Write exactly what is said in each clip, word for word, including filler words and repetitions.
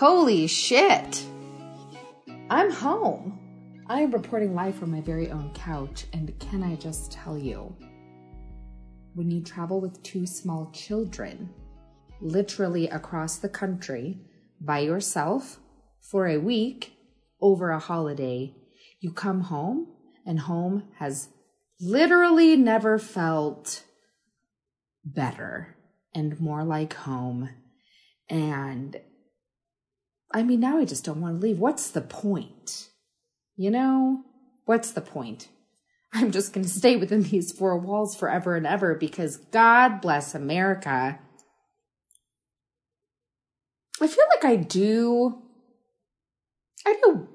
Holy shit! I'm home. I am reporting live from my very own couch, and can I just tell you, when you travel with two small children, literally across the country, by yourself, for a week, over a holiday, you come home, and home has literally never felt better and more like home. And I mean, now I just don't want to leave. What's the point? You know, what's the point? I'm just going to stay within these four walls forever and ever because God bless America. I feel like I do, I do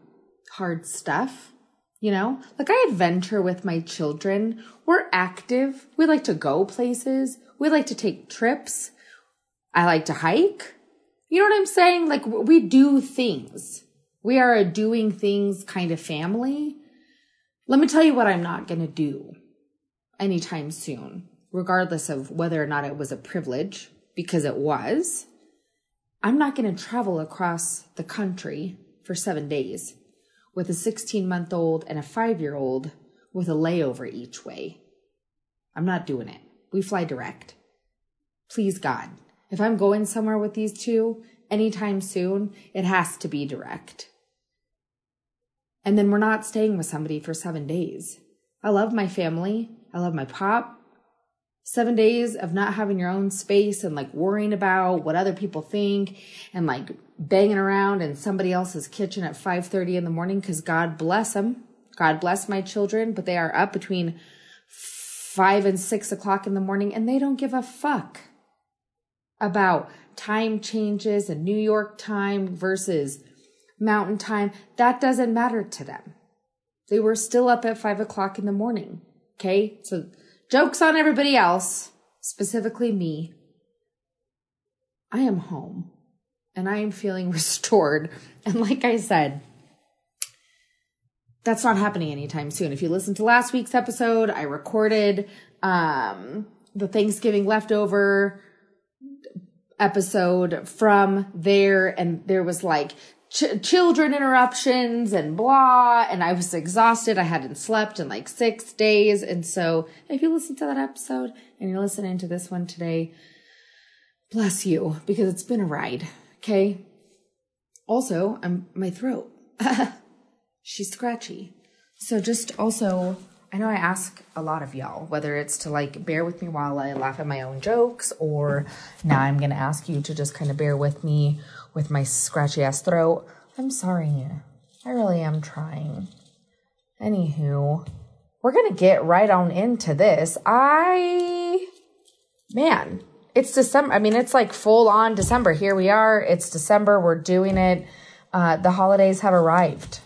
hard stuff, you know? Like, I adventure with my children. We're active. We like to go places. We like to take trips. I like to hike. You know what I'm saying? Like, we do things. We are a doing things kind of family. Let me tell you what I'm not going to do anytime soon, regardless of whether or not it was a privilege, because it was. I'm not going to travel across the country for seven days with a sixteen-month-old and a five-year-old with a layover each way. I'm not doing it. We fly direct. Please, God. If I'm going somewhere with these two anytime soon, it has to be direct. And then we're not staying with somebody for seven days. I love my family. I love my pop. Seven days of not having your own space and like worrying about what other people think and like banging around in somebody else's kitchen at five thirty in the morning because God bless them. God bless my children, but they are up between five and six o'clock in the morning and they don't give a fuck about time changes and New York time versus mountain time. That doesn't matter to them. They were still up at five o'clock in the morning. Okay. So joke's on everybody else, specifically me. I am home, and I am feeling restored. And like I said, that's not happening anytime soon. If you listen to last week's episode, I recorded um, the Thanksgiving leftover episode from there, and there was like ch- children interruptions and blah, and I was exhausted. I hadn't slept in like six days. And so if you listen to that episode and you're listening to this one today, bless you, because it's been a ride. Okay. Also, I'm my throat. She's scratchy. So just also, I know I ask a lot of y'all, whether it's to like bear with me while I laugh at my own jokes, or now I'm going to ask you to just kind of bear with me with my scratchy ass throat. I'm sorry. I really am trying. Anywho, we're going to get right on into this. I, man, it's December. I mean, it's like full on December. Here we are. It's December. We're doing it. Uh, the holidays have arrived.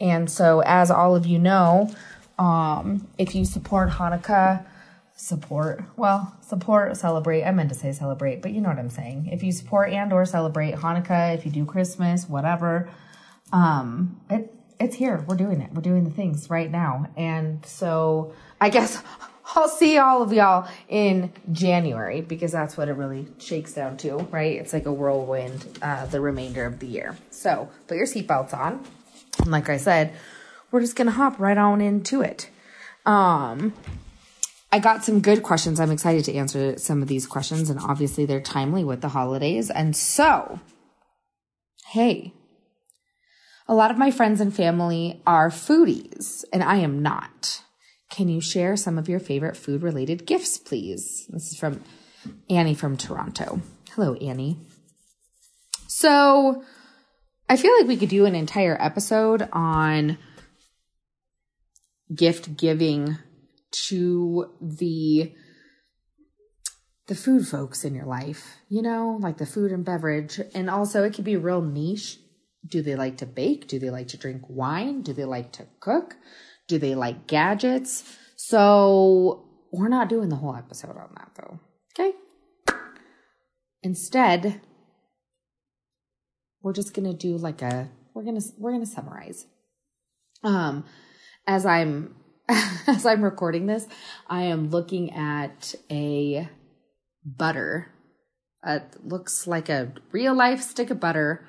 And so, as all of you know, Um, if you support Hanukkah, support, well, support, celebrate. I meant to say celebrate, but you know what I'm saying. If you support and or celebrate Hanukkah, if you do Christmas, whatever, um, it, it's here. We're doing it. We're doing the things right now. And so I guess I'll see all of y'all in January, because that's what it really shakes down to, right? It's like a whirlwind, uh, the remainder of the year. So put your seatbelts on. And like I said, we're just going to hop right on into it. Um, I got some good questions. I'm excited to answer some of these questions, and obviously they're timely with the holidays. And so, hey, a lot of my friends and family are foodies, and I am not. Can you share some of your favorite food-related gifts, please? This is from Annie from Toronto. Hello, Annie. So, I feel like we could do an entire episode on gift giving to the the food folks in your life, you know, like the food and beverage. And also it could be real niche. Do they like to bake? Do they like to drink wine? Do they like to cook? Do they like gadgets? So we're not doing the whole episode on that though, okay? Instead, we're just going to do like a, we're going to, we're going to summarize. Um, As I'm as I'm recording this, I am looking at a butter. It looks like a real life stick of butter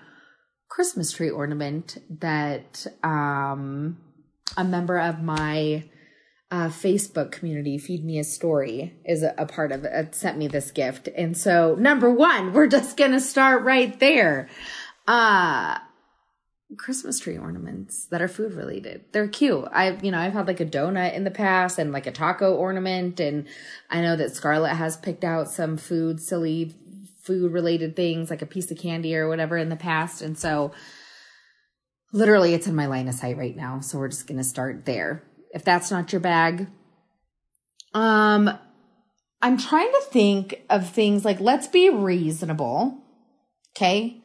Christmas tree ornament that um, a member of my uh, Facebook community, Feed Me a Story, is a, a part of it, sent me this gift. And so, number one, we're just going to start right there. Uh, Christmas tree ornaments that are food related. They're cute. I've, you know, I've had like a donut in the past and like a taco ornament. And I know that Scarlett has picked out some food, silly food related things, like a piece of candy or whatever in the past. And so literally it's in my line of sight right now. So we're just going to start there. If that's not your bag, um, I'm trying to think of things like, let's be reasonable. Okay.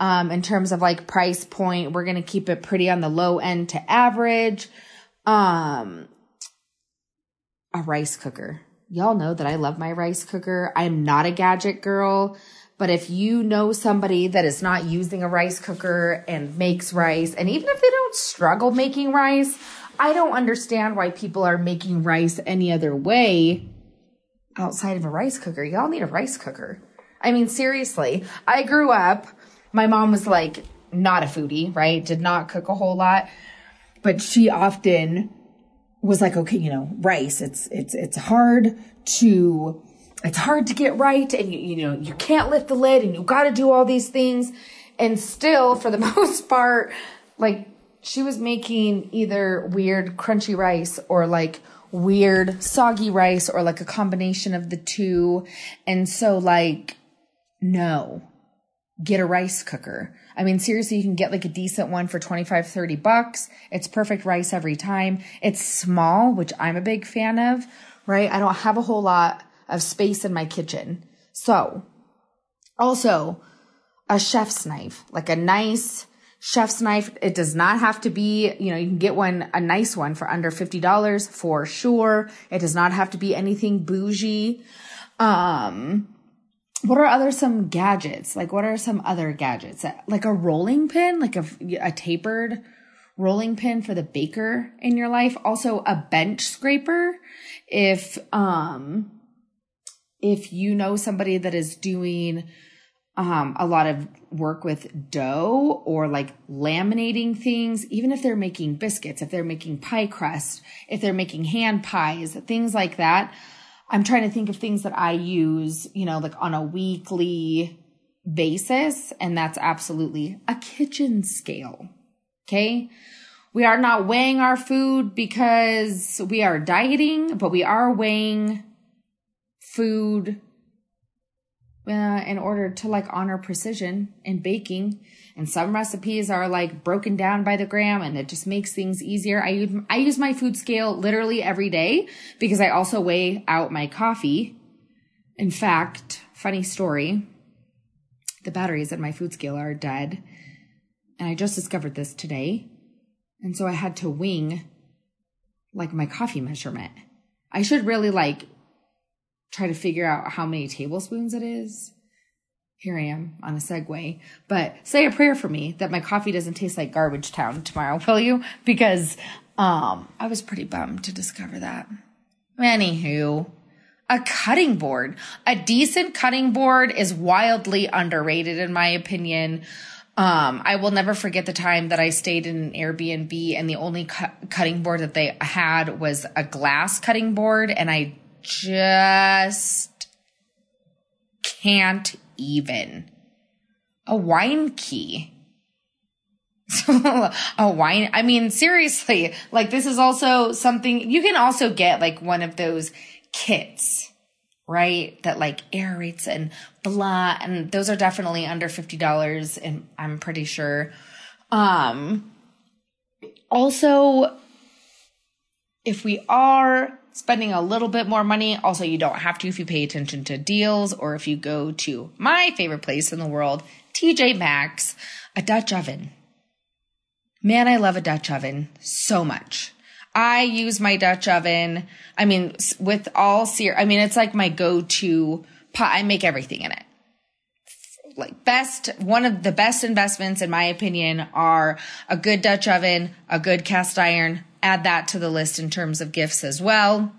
Um, in terms of like price point, we're going to keep it pretty on the low end to average. Um, a rice cooker. Y'all know that I love my rice cooker. I'm not a gadget girl, but if you know somebody that is not using a rice cooker and makes rice, and even if they don't struggle making rice, I don't understand why people are making rice any other way outside of a rice cooker. Y'all need a rice cooker. I mean, seriously, I grew up, my mom was like not a foodie, right? Did not cook a whole lot, but she often was like, okay, you know, rice, it's, it's, it's hard to, it's hard to get right. And you, you know, you can't lift the lid and you got to do all these things. And still for the most part, like she was making either weird crunchy rice or like weird soggy rice or like a combination of the two. And so like, no. Get a rice cooker. I mean, seriously, you can get like a decent one for twenty-five, thirty bucks. It's perfect rice every time. It's small, which I'm a big fan of, right? I don't have a whole lot of space in my kitchen. So also a chef's knife, like a nice chef's knife. It does not have to be, you know, you can get one, a nice one for under fifty dollars for sure. It does not have to be anything bougie. Um, What are other some gadgets? Like, what are some other gadgets? Like a rolling pin, like a, a tapered rolling pin for the baker in your life. Also a bench scraper. If, um, if you know somebody that is doing, um, a lot of work with dough or like laminating things, even if they're making biscuits, if they're making pie crust, if they're making hand pies, things like that. I'm trying to think of things that I use, you know, like on a weekly basis. And that's absolutely a kitchen scale. Okay. We are not weighing our food because we are dieting, but we are weighing food uh, in order to like honor precision in baking. And some recipes are like broken down by the gram and it just makes things easier. I use, I use my food scale literally every day because I also weigh out my coffee. In fact, funny story, the batteries in my food scale are dead. And I just discovered this today. And so I had to wing like my coffee measurement. I should really like try to figure out how many tablespoons it is. Here I am on a segue, but say a prayer for me that my coffee doesn't taste like garbage town tomorrow, will you? Because um, I was pretty bummed to discover that. Anywho, a cutting board. A decent cutting board is wildly underrated in my opinion. Um, I will never forget the time that I stayed in an Airbnb and the only cu- cutting board that they had was a glass cutting board, and I just can't even. A wine key. a wine. I mean, seriously, like this is also something you can also get like one of those kits, right? That like aerates and blah. And those are definitely under fifty dollars. And I'm pretty sure. Um, also, if we are spending a little bit more money. Also, you don't have to if you pay attention to deals or if you go to my favorite place in the world, T J Maxx, a Dutch oven. Man, I love a Dutch oven so much. I use my Dutch oven. I mean, with all ser- I mean, it's like my go-to pot. I make everything in it. Like best, one of the best investments in my opinion are a good Dutch oven, a good cast iron. Add that to the list in terms of gifts as well.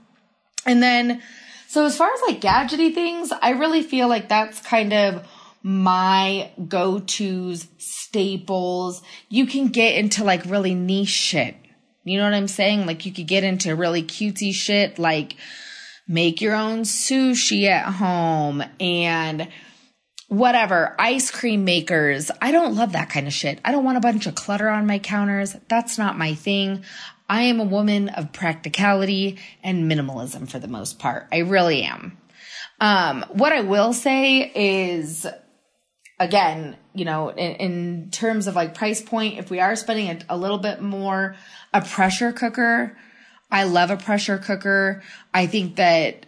And then, so as far as like gadgety things, I really feel like that's kind of my go-tos, staples. You can get into like really niche shit. You know what I'm saying? Like you could get into really cutesy shit, like make your own sushi at home and whatever, ice cream makers. I don't love that kind of shit. I don't want a bunch of clutter on my counters. That's not my thing. I am a woman of practicality and minimalism for the most part. I really am. Um, what I will say is, again, you know, in, in terms of like price point, if we are spending a, a little bit more, a pressure cooker, I love a pressure cooker. I think that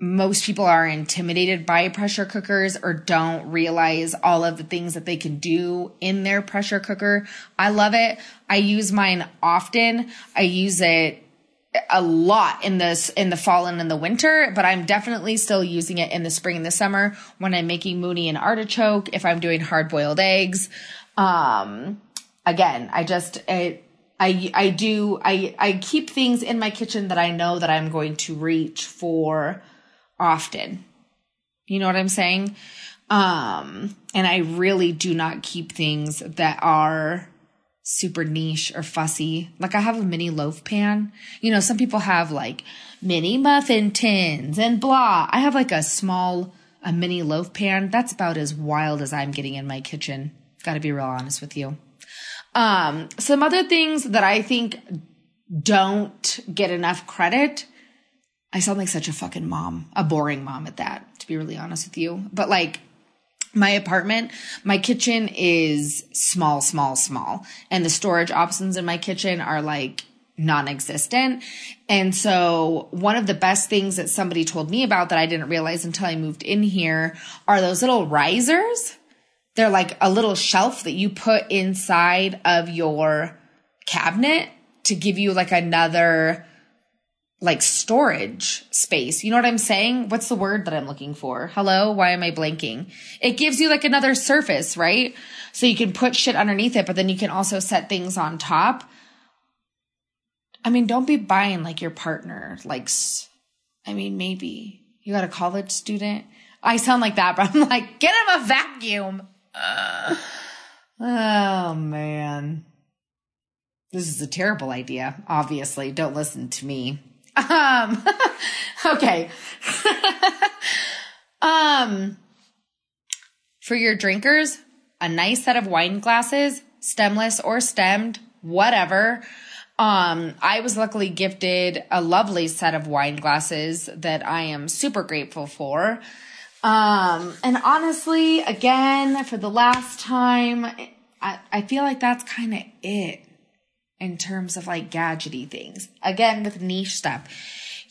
most people are intimidated by pressure cookers or don't realize all of the things that they can do in their pressure cooker. I love it. I use mine often. I use it a lot in this, in the fall and in the winter, but I'm definitely still using it in the spring and the summer when I'm making Mooney and artichoke, if I'm doing hard boiled eggs. Um, again, I just, it, I, I do, I, I keep things in my kitchen that I know that I'm going to reach for often. You know what I'm saying? Um, and I really do not keep things that are super niche or fussy. Like I have a mini loaf pan. You know, some people have like mini muffin tins and blah. I have like a small, a mini loaf pan. That's about as wild as I'm getting in my kitchen. Gotta be real honest with you. Um, some other things that I think don't get enough credit. I sound like such a fucking mom, a boring mom at that, to be really honest with you. But like my apartment, my kitchen is small, small, small. And the storage options in my kitchen are like non-existent. And so one of the best things that somebody told me about that I didn't realize until I moved in here are those little risers. They're like a little shelf that you put inside of your cabinet to give you like another like storage space. You know what I'm saying? What's the word that I'm looking for? Hello? Why am I blanking? It gives you like another surface, right? So you can put shit underneath it, but then you can also set things on top. I mean, don't be buying like your partner. Like, I mean, maybe you got a college student. I sound like that, but I'm like, get him a vacuum. Uh, oh man, this is a terrible idea. Obviously, don't listen to me. Um, okay. um, for your drinkers, a nice set of wine glasses, stemless or stemmed, whatever. Um, I was luckily gifted a lovely set of wine glasses that I am super grateful for. Um, and honestly, again, for the last time, I, I feel like that's kind of it in terms of like gadgety things. Again, with niche stuff,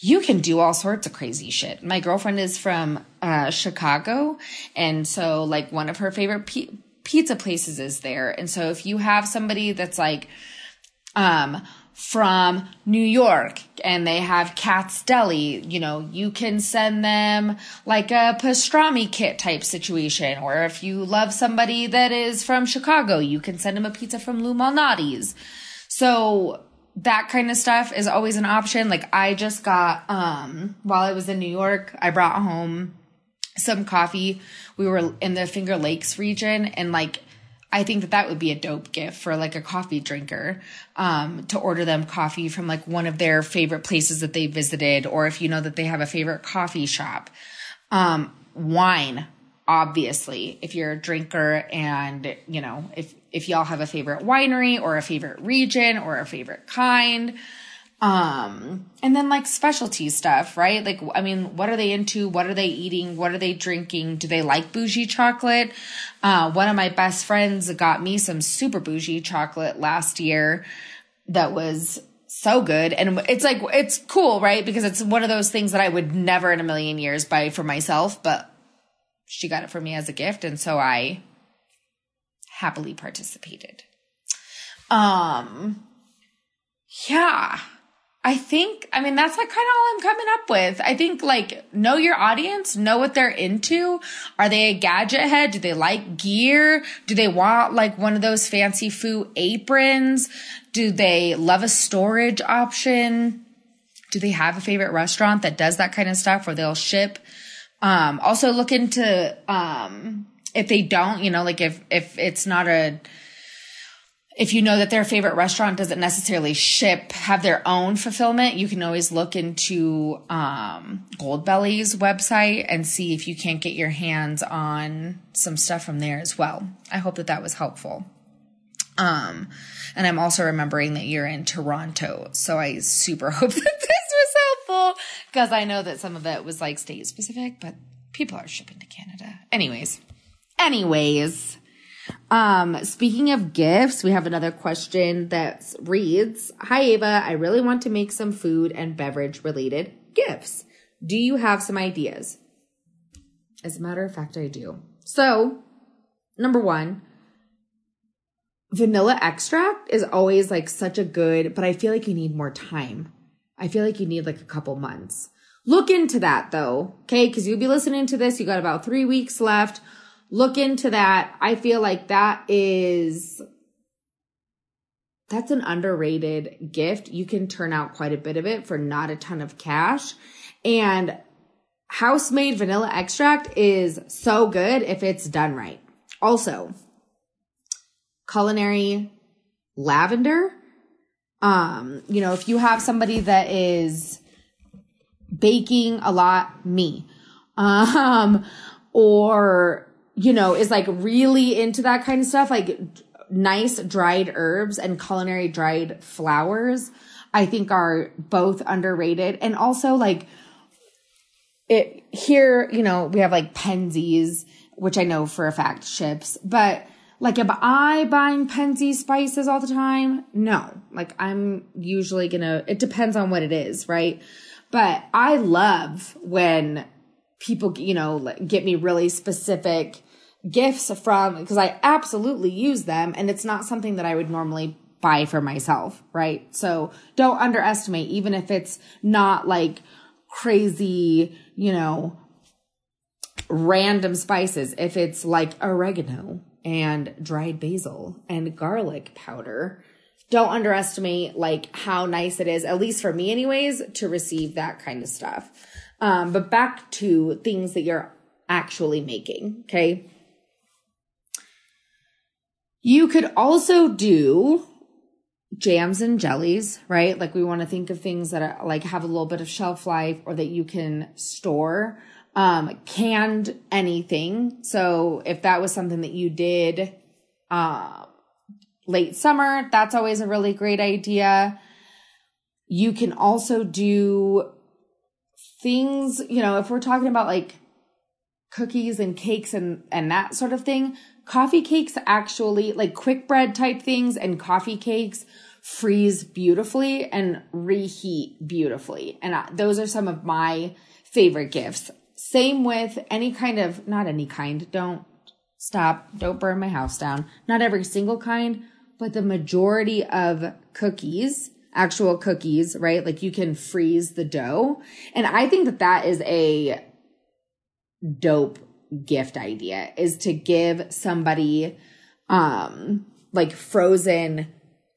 you can do all sorts of crazy shit. My girlfriend is from, uh, Chicago. And so like one of her favorite pi- pizza places is there. And so if you have somebody that's like, um, from New York and they have Katz's Deli, you know, you can send them like a pastrami kit type situation. Or if you love somebody that is from Chicago, you can send them a pizza from Lou Malnati's. So that kind of stuff is always an option. Like I just got, um, while I was in New York, I brought home some coffee. We were in the Finger Lakes region and like, I think that that would be a dope gift for like a coffee drinker, um, to order them coffee from like one of their favorite places that they visited. Or if you know that they have a favorite coffee shop, um, wine, obviously, if you're a drinker and you know, if, if y'all have a favorite winery or a favorite region or a favorite kind, um, and then like specialty stuff, right? Like, I mean, what are they into? What are they eating? What are they drinking? Do they like bougie chocolate? Uh, one of my best friends got me some super bougie chocolate last year that was so good. And it's like, it's cool, right? Because it's one of those things that I would never in a million years buy for myself, but she got it for me as a gift. And so I happily participated. Um, yeah. I think, I mean, that's like kind of all I'm coming up with. I think like know your audience, know what they're into. Are they a gadget head? Do they like gear? Do they want like one of those fancy foo aprons? Do they love a storage option? Do they have a favorite restaurant that does that kind of stuff where they'll ship Um, also look into, um, if they don't, you know, like if, if it's not a, if you know that their favorite restaurant doesn't necessarily ship, have their own fulfillment, you can always look into um, Goldbelly's website and see if you can't get your hands on some stuff from there as well. I hope that that was helpful. Um, and I'm also remembering that you're in Toronto, so I super hope that this was helpful, because I know that some of it was like state specific, but people are shipping to Canada. Anyways, anyways. Um, speaking of gifts, we have another question that reads, Hi, Ava. I really want to make some food and beverage related gifts. Do you have some ideas? As a matter of fact, I do. So, number one, vanilla extract is always like such a good, but I feel like you need more time. I feel like you need like a couple months. Look into that though, okay? Because you'll be listening to this. You got about three weeks left. Look into that. I feel like that is, that's an underrated gift. You can turn out quite a bit of it for not a ton of cash. And house-made vanilla extract is so good if it's done right. Also, culinary lavender. Um, you know, if you have somebody that is baking a lot, me, um, or, you know, is like really into that kind of stuff, like nice dried herbs and culinary dried flowers, I think are both underrated. And also like it here, you know, we have like Penzeys, which I know for a fact ships, but like, am I buying Penzeys spices all the time? No, like I'm usually gonna, it depends on what it is, right? But I love when people, you know, get me really specific gifts from, because I absolutely use them, and it's not something that I would normally buy for myself, right? So don't underestimate, even if it's not like crazy, you know, random spices, if it's like oregano and dried basil and garlic powder, don't underestimate like how nice it is, at least for me anyways, to receive that kind of stuff. Um, but back to things that you're actually making, okay? You could also do jams and jellies, right? Like we want to think of things that are, like have a little bit of shelf life or that you can store. Um, canned anything. So if that was something that you did uh, late summer, that's always a really great idea. You can also do things, you know, if we're talking about like cookies and cakes and, and that sort of thing, coffee cakes actually, like quick bread type things and coffee cakes freeze beautifully and reheat beautifully. And I, those are some of my favorite gifts. Same with any kind of, not any kind, don't stop, don't burn my house down. Not every single kind, but the majority of cookies, actual cookies, right? Like you can freeze the dough. And I think that that is a dope gift idea, is to give somebody um, like frozen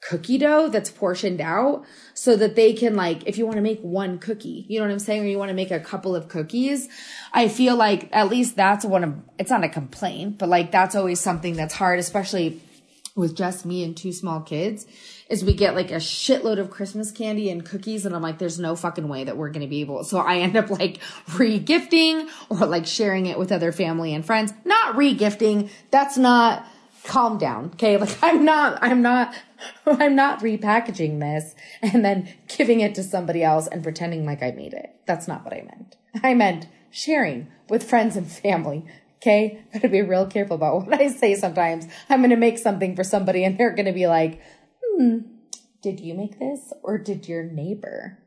cookie dough that's portioned out so that they can like, if you want to make one cookie, you know what I'm saying? Or you want to make a couple of cookies. I feel like at least that's one of, it's not a complaint, but like that's always something that's hard, especially with just me and two small kids, is we get like a shitload of Christmas candy and cookies. And I'm like, there's no fucking way that we're going to be able. So I end up like regifting or like sharing it with other family and friends. Not regifting. That's not, calm down. Okay. Like I'm not, I'm not, I'm not repackaging this and then giving it to somebody else and pretending like I made it. That's not what I meant. I meant sharing with friends and family. Okay, I gotta be real careful about what I say sometimes. I'm gonna make something for somebody and they're gonna be like, hmm, did you make this or did your neighbor?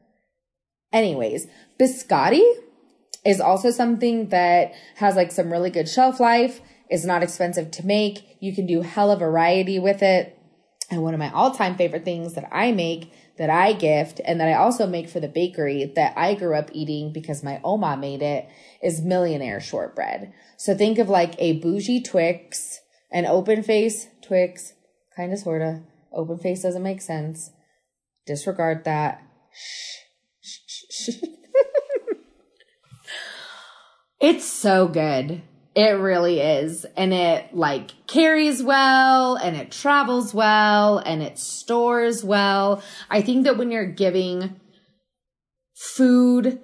Anyways, biscotti is also something that has like some really good shelf life. It's not expensive to make. You can do hella variety with it. And one of my all-time favorite things that I make, that I gift, and that I also make for the bakery that I grew up eating because my Oma made it, is millionaire shortbread. So think of like a bougie Twix, an open face Twix, kind of, sort of. Open face doesn't make sense. Disregard that. Shh, shh, shh, shh. It's so good. It really is. And it like carries well and it travels well and it stores well. I think that when you're giving food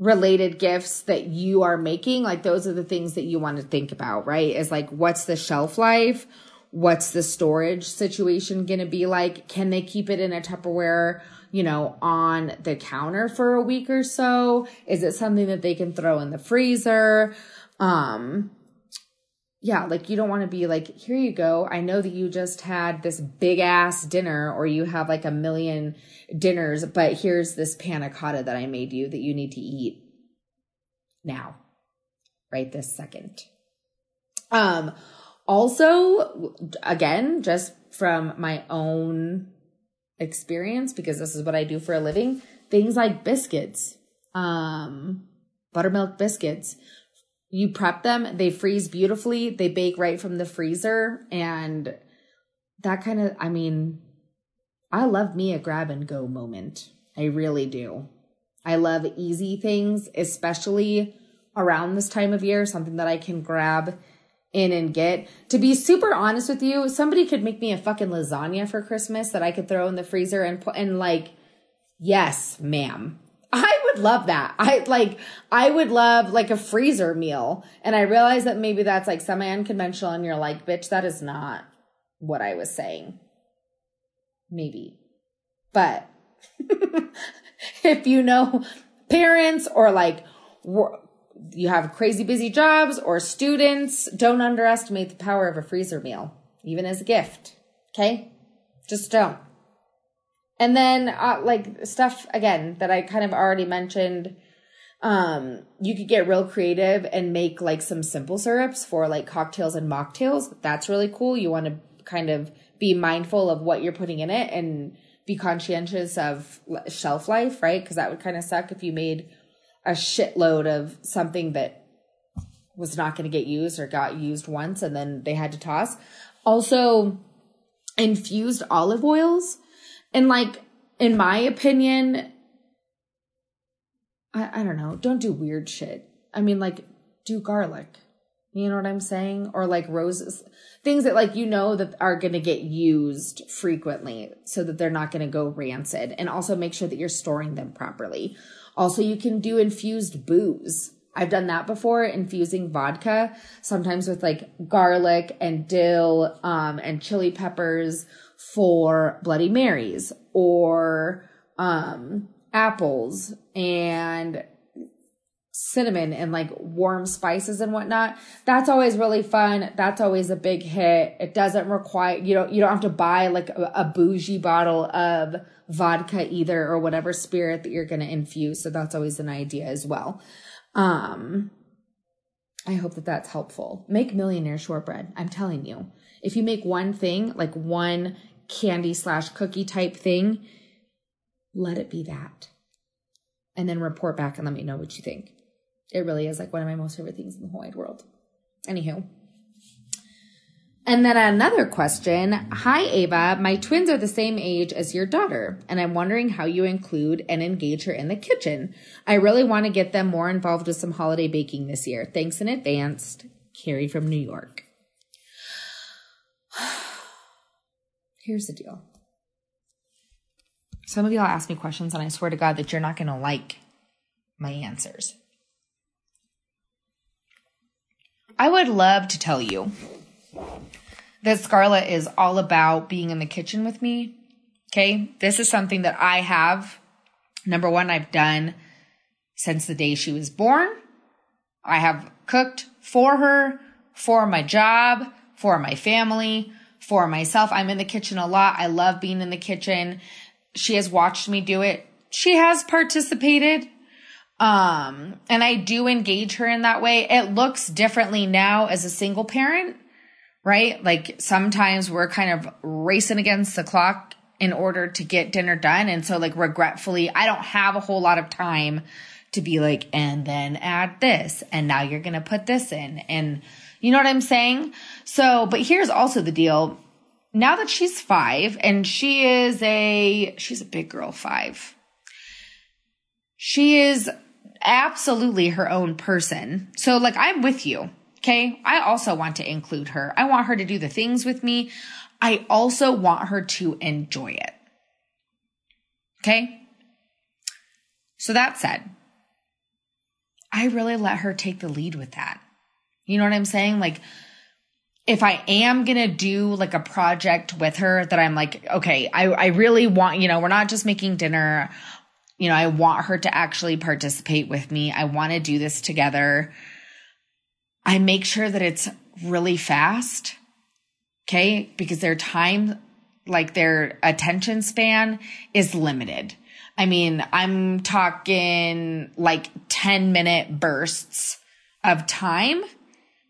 related gifts that you are making, like those are the things that you want to think about, right? Is like, what's the shelf life? What's the storage situation going to be like? Can they keep it in a Tupperware, you know, on the counter for a week or so? Is it something that they can throw in the freezer? Um, yeah, like you don't want to be like, here you go. I know that you just had this big ass dinner or you have like a million dinners, but here's this panna cotta that I made you that you need to eat now, right this second. Um, also, again, just from my own experience, because this is what I do for a living, things like biscuits, um, buttermilk biscuits, you prep them, they freeze beautifully, they bake right from the freezer, and that kind of, I mean, I love me a grab and go moment. I really do. I love easy things, especially around this time of year, something that I can grab in and get. To be super honest with you, somebody could make me a fucking lasagna for Christmas that I could throw in the freezer and and like, yes, ma'am. I would love that. I like, I would love like a freezer meal. And I realize that maybe that's like semi-unconventional and you're like, bitch, that is not what I was saying. Maybe. But if you know parents or like you have crazy busy jobs or students, don't underestimate the power of a freezer meal, even as a gift. Okay? Just don't. And then uh, like stuff, again, that I kind of already mentioned, um, you could get real creative and make like some simple syrups for like cocktails and mocktails. That's really cool. You want to kind of be mindful of what you're putting in it and be conscientious of shelf life, right? Because that would kind of suck if you made a shitload of something that was not going to get used or got used once and then they had to toss. Also, infused olive oils. And like, in my opinion, I, I don't know, don't do weird shit. I mean, like, do garlic. You know what I'm saying? Or like roses, things that like, you know, that are going to get used frequently so that they're not going to go rancid. And also make sure that you're storing them properly. Also, you can do infused booze. I've done that before, infusing vodka, sometimes with like garlic and dill um, and chili peppers for Bloody Marys or um, apples and cinnamon and like warm spices and whatnot. That's always really fun. That's always a big hit. It doesn't require, you know, you don't have to buy like a, a bougie bottle of vodka either or whatever spirit that you're going to infuse. So that's always an idea as well. Um, I hope that that's helpful. Make millionaire shortbread. I'm telling you, if you make one thing, like one candy slash cookie type thing, let it be that. And then report back and let me know what you think. It really is like one of my most favorite things in the whole wide world. Anywho. And then another question. Hi, Ava. My twins are the same age as your daughter, and I'm wondering how you include and engage her in the kitchen. I really want to get them more involved with some holiday baking this year. Thanks in advance. Carrie from New York. Here's the deal. Some of y'all ask me questions, and I swear to God that you're not going to like my answers. I would love to tell you that Scarlett is all about being in the kitchen with me, okay? This is something that I have, number one, I've done since the day she was born. I have cooked for her, for my job, for my family, for myself. I'm in the kitchen a lot. I love being in the kitchen. She has watched me do it. She has participated. Um, and I do engage her in that way. It looks differently now as a single parent, right? Like sometimes we're kind of racing against the clock in order to get dinner done. And so like regretfully, I don't have a whole lot of time to be like, and then add this, and now you're going to put this in. And you know what I'm saying? So, but here's also the deal. Now that she's five and she is a, she's a big girl, five. She is absolutely her own person. So like, I'm with you. Okay. I also want to include her. I want her to do the things with me. I also want her to enjoy it. Okay. So that said, I really let her take the lead with that. You know what I'm saying? Like, if I am going to do like a project with her that I'm like, okay, I, I really want, you know, we're not just making dinner. You know, I want her to actually participate with me. I want to do this together. I make sure that it's really fast. Okay. Because their time, like their attention span is limited. I mean, I'm talking like ten minute bursts of time.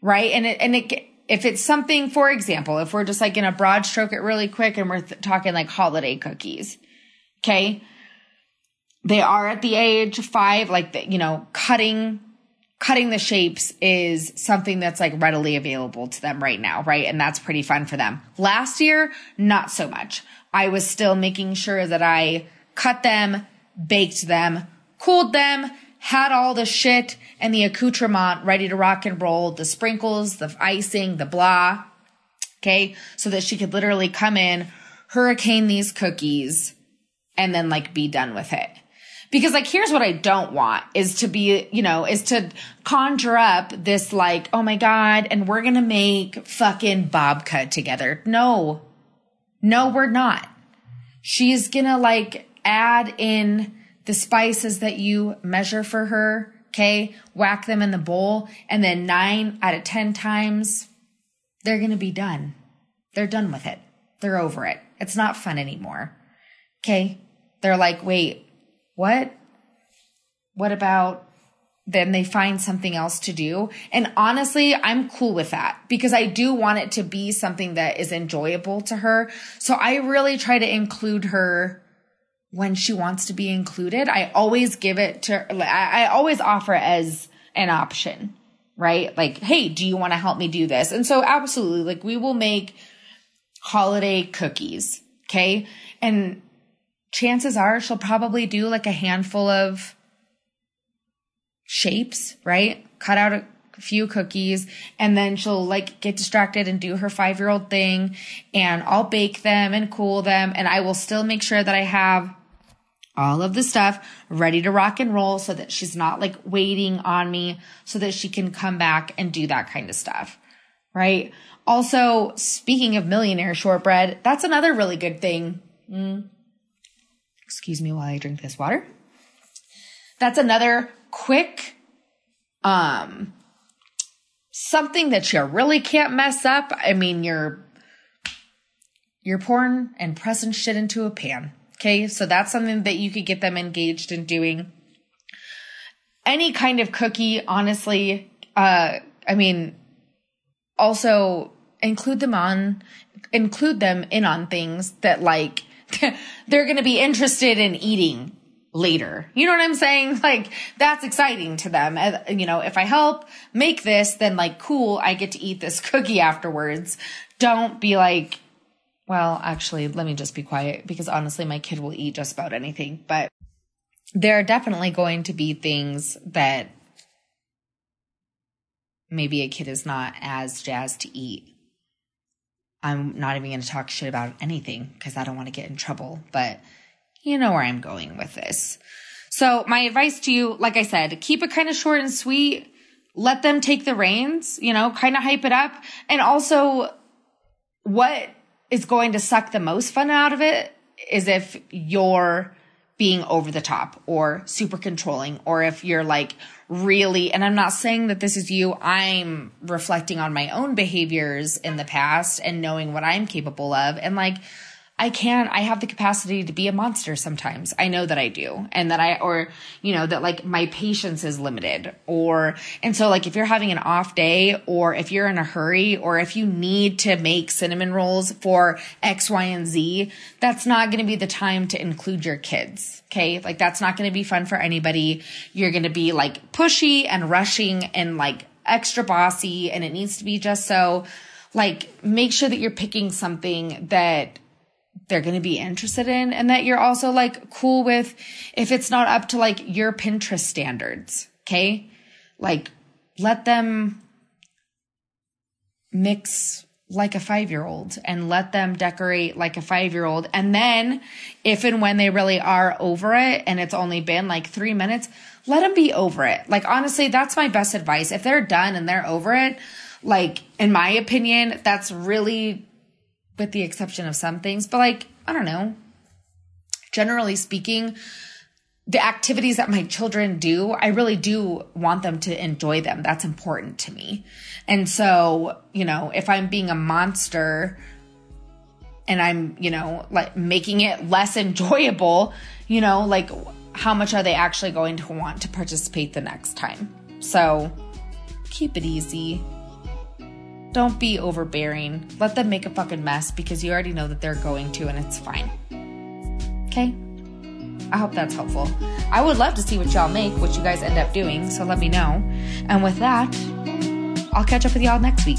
Right. And it, and it, if it's something, for example, if we're just like in a broad stroke it really quick and we're th- talking like holiday cookies, okay? They are at the age five, like, the, you know, cutting, cutting the shapes is something that's like readily available to them right now, right? And that's pretty fun for them. Last year, not so much. I was still making sure that I cut them, baked them, cooled them, had all the shit and the accoutrement ready to rock and roll, the sprinkles, the icing, the blah, okay? So that she could literally come in, hurricane these cookies, and then, like, be done with it. Because, like, here's what I don't want is to be, you know, is to conjure up this, like, oh, my God, and we're going to make fucking babka together. No. No, we're not. She's going to, like, add in the spices that you measure for her, okay, whack them in the bowl, and then nine out of ten times, they're going to be done. They're done with it. They're over it. It's not fun anymore, okay? They're like, wait, what? What about then they find something else to do? And honestly, I'm cool with that because I do want it to be something that is enjoyable to her. So I really try to include her when she wants to be included. I always give it to, I always offer it as an option, right? Like, hey, do you want to help me do this? And so absolutely, like, we will make holiday cookies, okay? And chances are she'll probably do like a handful of shapes, right? Cut out a few cookies, and then she'll like get distracted and do her five-year-old thing, and I'll bake them and cool them, and I will still make sure that I have all of the stuff ready to rock and roll so that she's not like waiting on me, so that she can come back and do that kind of stuff, right? Also, speaking of millionaire shortbread, that's another really good thing. Mm. Excuse me while I drink this water. That's another quick, um, something that you really can't mess up. I mean, you're, you're pouring and pressing shit into a pan. Okay. So that's something that you could get them engaged in doing. Any kind of cookie, honestly. Uh, I mean, also include them on, include them in on things that like they're going to be interested in eating later. You know what I'm saying? Like, that's exciting to them. You know, if I help make this, then like, cool, I get to eat this cookie afterwards. Don't be like, well, actually, let me just be quiet because honestly, my kid will eat just about anything. But there are definitely going to be things that maybe a kid is not as jazzed to eat. I'm not even going to talk shit about anything because I don't want to get in trouble, but you know where I'm going with this. So my advice to you, like I said, keep it kind of short and sweet. Let them take the reins, you know, kind of hype it up. And also, what is going to suck the most fun out of it is if you're being over the top or super controlling, or if you're like really, and I'm not saying that this is you, I'm reflecting on my own behaviors in the past and knowing what I'm capable of. And like, I can, I have the capacity to be a monster sometimes. I know that I do. And that I, or, you know, that like my patience is limited, or, and so like if you're having an off day, or if you're in a hurry, or if you need to make cinnamon rolls for X, Y, and Z, that's not going to be the time to include your kids. Okay. Like, that's not going to be fun for anybody. You're going to be like pushy and rushing and like extra bossy. And it needs to be just so. Like, make sure that you're picking something that they're going to be interested in, and that you're also like cool with if it's not up to like your Pinterest standards. Okay. Like let them mix like a five-year-old and let them decorate like a five-year-old. And then if and when they really are over it and it's only been like three minutes, let them be over it. Like, honestly, that's my best advice. If they're done and they're over it, like in my opinion, that's really, with the exception of some things, but like, I don't know, generally speaking, the activities that my children do, I really do want them to enjoy them. That's important to me. And so, you know, if I'm being a monster and I'm, you know, like making it less enjoyable, you know, like how much are they actually going to want to participate the next time? So keep it easy. Don't be overbearing. Let them make a fucking mess because you already know that they're going to, and it's fine. Okay? I hope that's helpful. I would love to see what y'all make, what you guys end up doing, so let me know. And with that, I'll catch up with y'all next week.